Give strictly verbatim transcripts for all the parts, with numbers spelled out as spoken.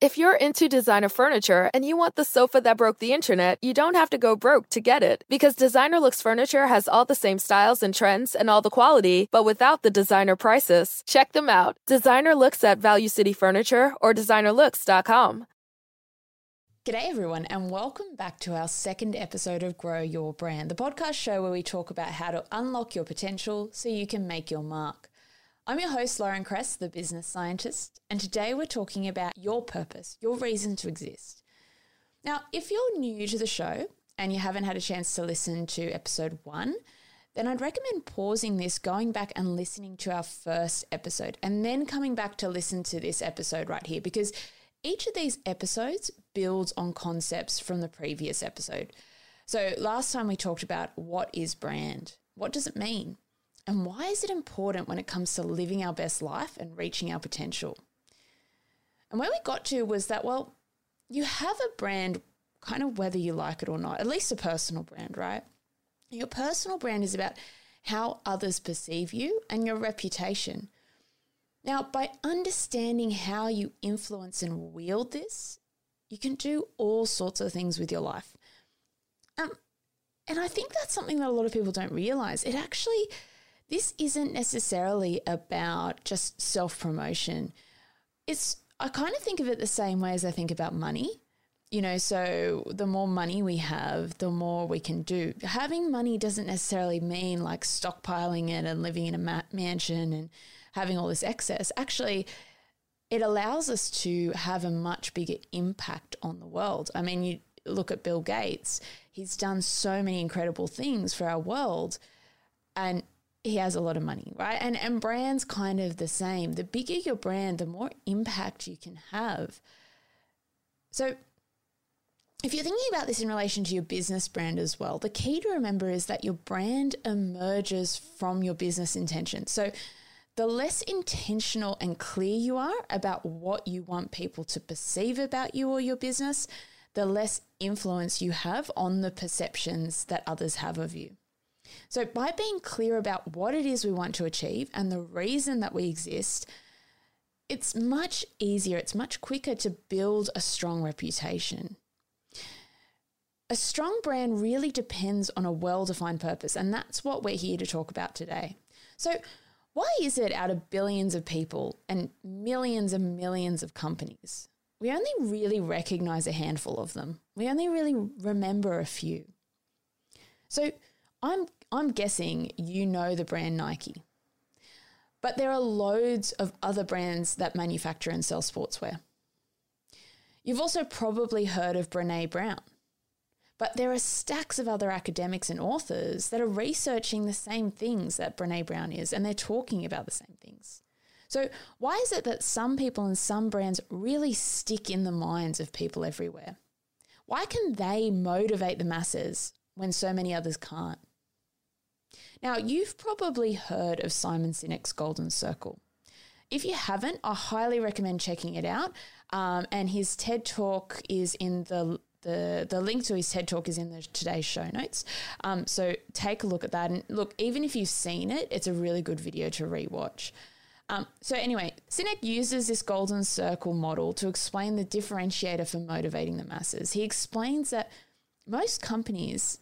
If you're into designer furniture and you want the sofa that broke the internet, you don't have to go broke to get it, because Designer Looks Furniture has all the same styles and trends and all the quality, but without the designer prices. Check them out. Designer Looks at Value City Furniture or designer looks dot com. G'day everyone, and welcome back to our second episode of Grow Your Brand, the podcast show where we talk about how to unlock your potential so you can make your mark. I'm your host, Lauren Kress, the business scientist, and today we're talking about your purpose, your reason to exist. Now, if you're new to the show and you haven't had a chance to listen to episode one, then I'd recommend pausing this, going back and listening to our first episode, and then coming back to listen to this episode right here, because each of these episodes builds on concepts from the previous episode. So last time we talked about what is brand, what does it mean, and why is it important when it comes to living our best life and reaching our potential? And where we got to was that, well, you have a brand kind of whether you like it or not, at least a personal brand, right? Your personal brand is about how others perceive you and your reputation. Now, by understanding how you influence and wield this, you can do all sorts of things with your life. Um, and I think that's something that a lot of people don't realize. It actually, this isn't necessarily about just self-promotion. It's, I kind of think of it the same way as I think about money. You know, so the more money we have, the more we can do. Having money doesn't necessarily mean like stockpiling it and living in a ma- mansion and having all this excess. Actually, it allows us to have a much bigger impact on the world. I mean, you look at Bill Gates, he's done so many incredible things for our world, and he has a lot of money, right? And and brands kind of the same. The bigger your brand, the more impact you can have. So if you're thinking about this in relation to your business brand as well, the key to remember is that your brand emerges from your business intention. So the less intentional and clear you are about what you want people to perceive about you or your business, the less influence you have on the perceptions that others have of you. So by being clear about what it is we want to achieve and the reason that we exist, it's much easier, it's much quicker to build a strong reputation. A strong brand really depends on a well-defined purpose, and that's what we're here to talk about today. So why is it out of billions of people and millions and millions of companies, we only really recognize a handful of them? We only really remember a few. So I'm I'm guessing you know the brand Nike, but there are loads of other brands that manufacture and sell sportswear. You've also probably heard of Brené Brown, but there are stacks of other academics and authors that are researching the same things that Brené Brown is, and they're talking about the same things. So why is it that some people and some brands really stick in the minds of people everywhere? Why can they motivate the masses when so many others can't? Now, you've probably heard of Simon Sinek's Golden Circle. If you haven't, I highly recommend checking it out. Um, and his TED Talk is in the The the link to his TED Talk is in the, today's show notes. Um, so take a look at that. And look, even if you've seen it, it's a really good video to rewatch. Um, so anyway, Sinek uses this Golden Circle model to explain the differentiator for motivating the masses. He explains that most companies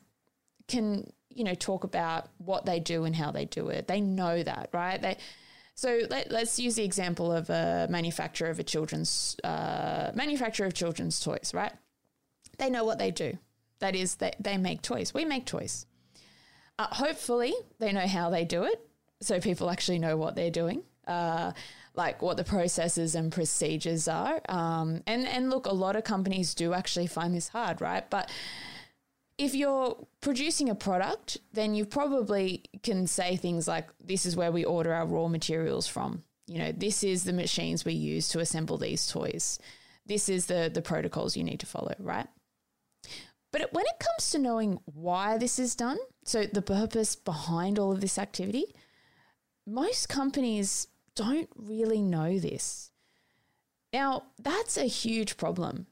can, you know, talk about what they do and how they do it. They know that, right? They So let, let's use the example of a manufacturer of a children's uh, manufacturer of children's toys, right? They know what they do. That is, they, they make toys. We make toys. Uh, hopefully, they know how they do it, so people actually know what they're doing, uh, like what the processes and procedures are. Um, and, and look, a lot of companies do actually find this hard, right? But if you're producing a product, then you probably can say things like, this is where we order our raw materials from. You know, this is the machines we use to assemble these toys. This is the, the protocols you need to follow, right? But when it comes to knowing why this is done, so the purpose behind all of this activity, most companies don't really know this. Now, that's a huge problem,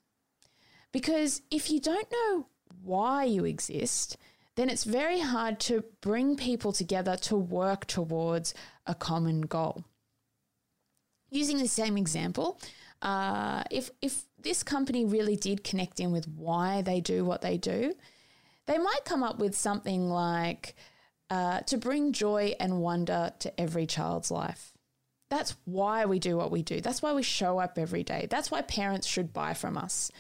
because if you don't know why you exist, then it's very hard to bring people together to work towards a common goal. Using the same example, uh, if if this company really did connect in with why they do what they do, they might come up with something like uh, to bring joy and wonder to every child's life. That's why we do what we do. That's why we show up every day. That's why parents should buy from us.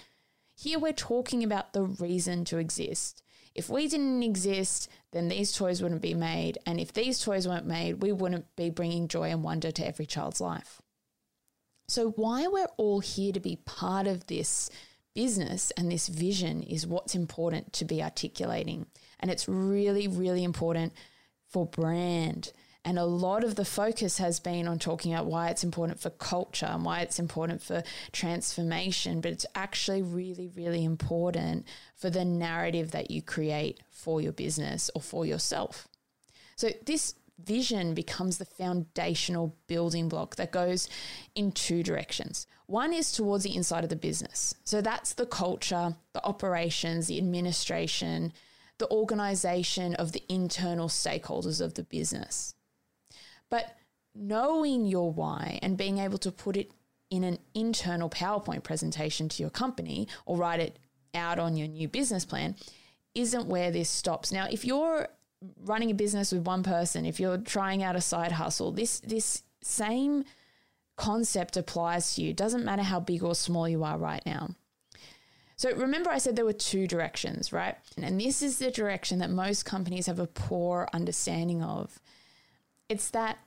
Here we're talking about the reason to exist. If we didn't exist, then these toys wouldn't be made. And if these toys weren't made, we wouldn't be bringing joy and wonder to every child's life. So why we're all here to be part of this business and this vision is what's important to be articulating. And it's really, really important for brand. And a lot of the focus has been on talking about why it's important for culture and why it's important for transformation, but it's actually really, really important for the narrative that you create for your business or for yourself. So this vision becomes the foundational building block that goes in two directions. One is towards the inside of the business. So that's the culture, the operations, the administration, the organization of the internal stakeholders of the business. But knowing your why and being able to put it in an internal PowerPoint presentation to your company or write it out on your new business plan isn't where this stops. Now, if you're running a business with one person, if you're trying out a side hustle, this, this same concept applies to you. It doesn't matter how big or small you are right now. So remember I said there were two directions, right? And this is the direction that most companies have a poor understanding of. It's that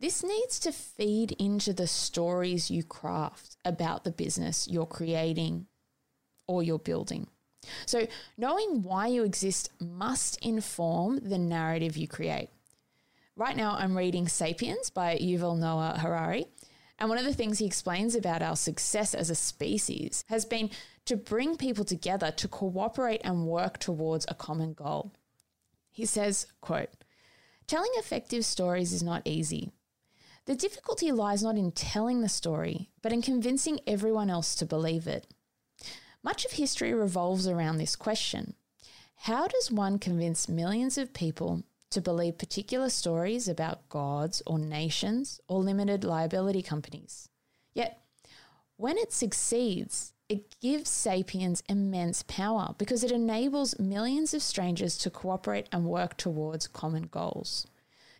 this needs to feed into the stories you craft about the business you're creating or you're building. So knowing why you exist must inform the narrative you create. Right now I'm reading Sapiens by Yuval Noah Harari. And one of the things he explains about our success as a species has been to bring people together to cooperate and work towards a common goal. He says, quote, "Telling effective stories is not easy. The difficulty lies not in telling the story, but in convincing everyone else to believe it. Much of history revolves around this question. How does one convince millions of people to believe particular stories about gods or nations or limited liability companies? Yet, when it succeeds, it gives Sapiens immense power because it enables millions of strangers to cooperate and work towards common goals.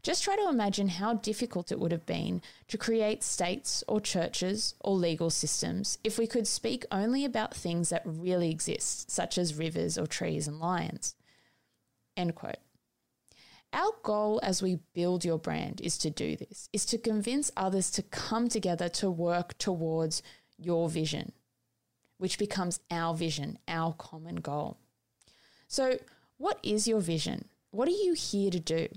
Just try to imagine how difficult it would have been to create states or churches or legal systems if we could speak only about things that really exist, such as rivers or trees and lions." End quote. Our goal as we build your brand is to do this, is to convince others to come together to work towards your vision, which becomes our vision, our common goal. So what is your vision? What are you here to do?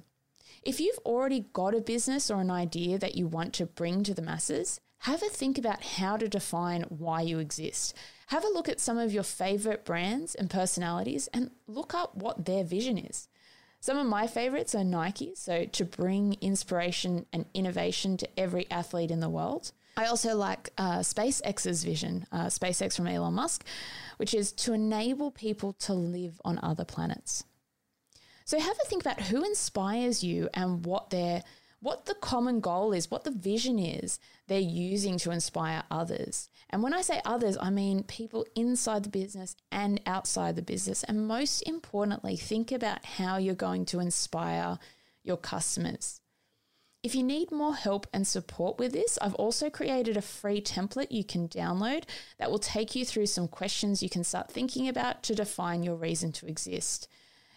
If you've already got a business or an idea that you want to bring to the masses, have a think about how to define why you exist. Have a look at some of your favorite brands and personalities and look up what their vision is. Some of my favorites are Nike, so to bring inspiration and innovation to every athlete in the world. I also like uh, SpaceX's vision, uh, SpaceX from Elon Musk, which is to enable people to live on other planets. So have a think about who inspires you and what their, what the common goal is, what the vision is they're using to inspire others. And when I say others, I mean people inside the business and outside the business. And most importantly, think about how you're going to inspire your customers. If you need more help and support with this, I've also created a free template you can download that will take you through some questions you can start thinking about to define your reason to exist.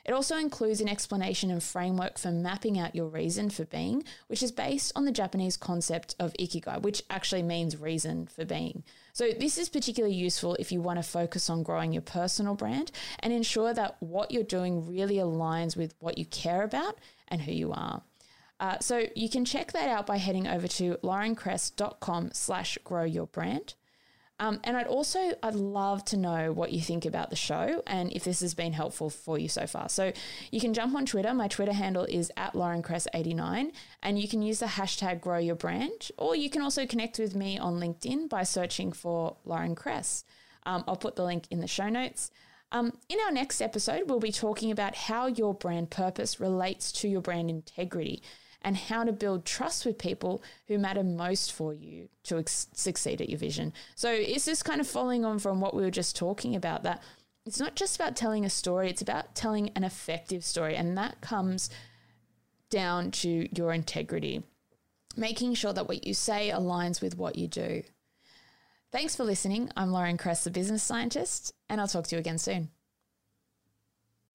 It also includes an explanation and framework for mapping out your reason for being, which is based on the Japanese concept of ikigai, which actually means reason for being. So this is particularly useful if you want to focus on growing your personal brand and ensure that what you're doing really aligns with what you care about and who you are. Uh, so you can check that out by heading over to laurenkress.com slash grow your brand. Um, and I'd also, I'd love to know what you think about the show and if this has been helpful for you so far. So you can jump on Twitter. My Twitter handle is at laurenkress eighty-nine and you can use the hashtag grow your brand, or you can also connect with me on LinkedIn by searching for Lauren Kress. Um, I'll put the link in the show notes. Um, in our next episode, we'll be talking about how your brand purpose relates to your brand integrity and how to build trust with people who matter most for you to ex- succeed at your vision. So it's just kind of following on from what we were just talking about, that it's not just about telling a story, it's about telling an effective story. And that comes down to your integrity, making sure that what you say aligns with what you do. Thanks for listening. I'm Lauren Kress, the business scientist, and I'll talk to you again soon.